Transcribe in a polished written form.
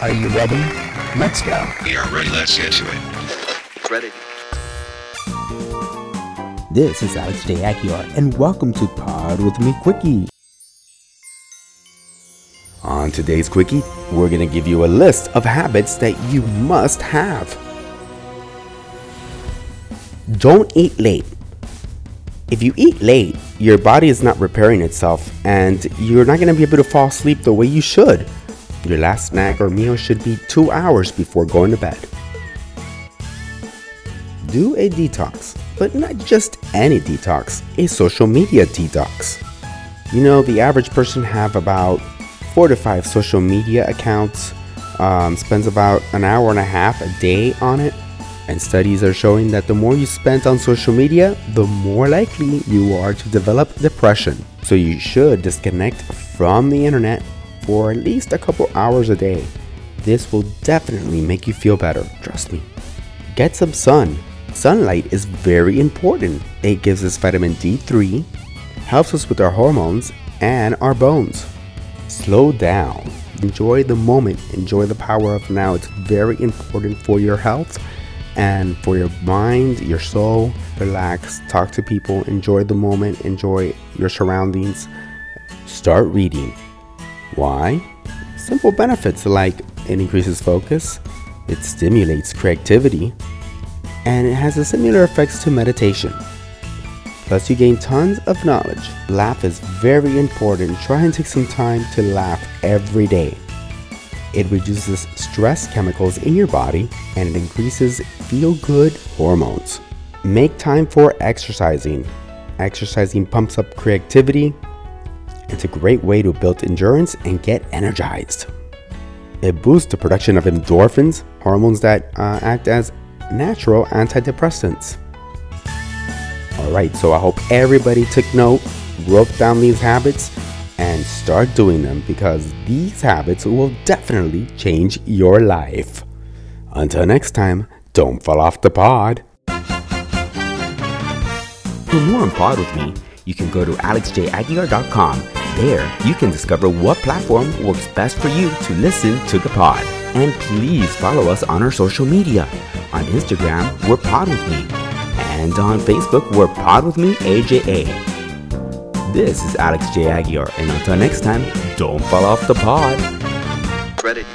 Are you ready? Let's go. We are ready. Let's get to it. Ready. This is Alex J. Aguiar, and welcome to Pod with Me Quickie. On today's Quickie, we're going to give you a list of habits that you must have. Don't eat late. If you eat late, your body is not repairing itself and you're not going to be able to fall asleep the way you should. Your last snack or meal should be 2 hours before going to bed. Do a detox, but not just any detox, a social media detox. You know, the average person have about 4 to 5 social media accounts, spends about an hour and a half a day on it. And studies are showing that the more you spend on social media, the more likely you are to develop depression. So you should disconnect from the internet for at least a couple hours a day. This will definitely make you feel better, trust me. Get some sun. Sunlight is very important. It gives us vitamin D3, helps us with our hormones and our bones. Slow down. Enjoy the moment. Enjoy the power of now. It's very important for your health. And for your mind, your soul, relax, talk to people, enjoy the moment, enjoy your surroundings. Start reading. Why? Simple benefits like it increases focus, it stimulates creativity, and it has a similar effects to meditation. Plus, you gain tons of knowledge. Laugh is very important. Try and take some time to laugh every day. It reduces stress chemicals in your body and it increases feel-good hormones. Make time for exercising. Exercising pumps up creativity. It's a great way to build endurance and get energized. It boosts the production of endorphins, hormones that act as natural antidepressants. All right, so I hope everybody took note, wrote down these habits, and start doing them because these habits will definitely change your life. Until next time, don't fall off the pod. For more on Pod With Me, you can go to alexjaggar.com. There, you can discover what platform works best for you to listen to the pod. And please follow us on our social media. On Instagram, we're Pod With Me. And on Facebook, we're Pod With Me AJA. This is Alex J. Aguiar, and until next time, don't fall off the pod. Credit.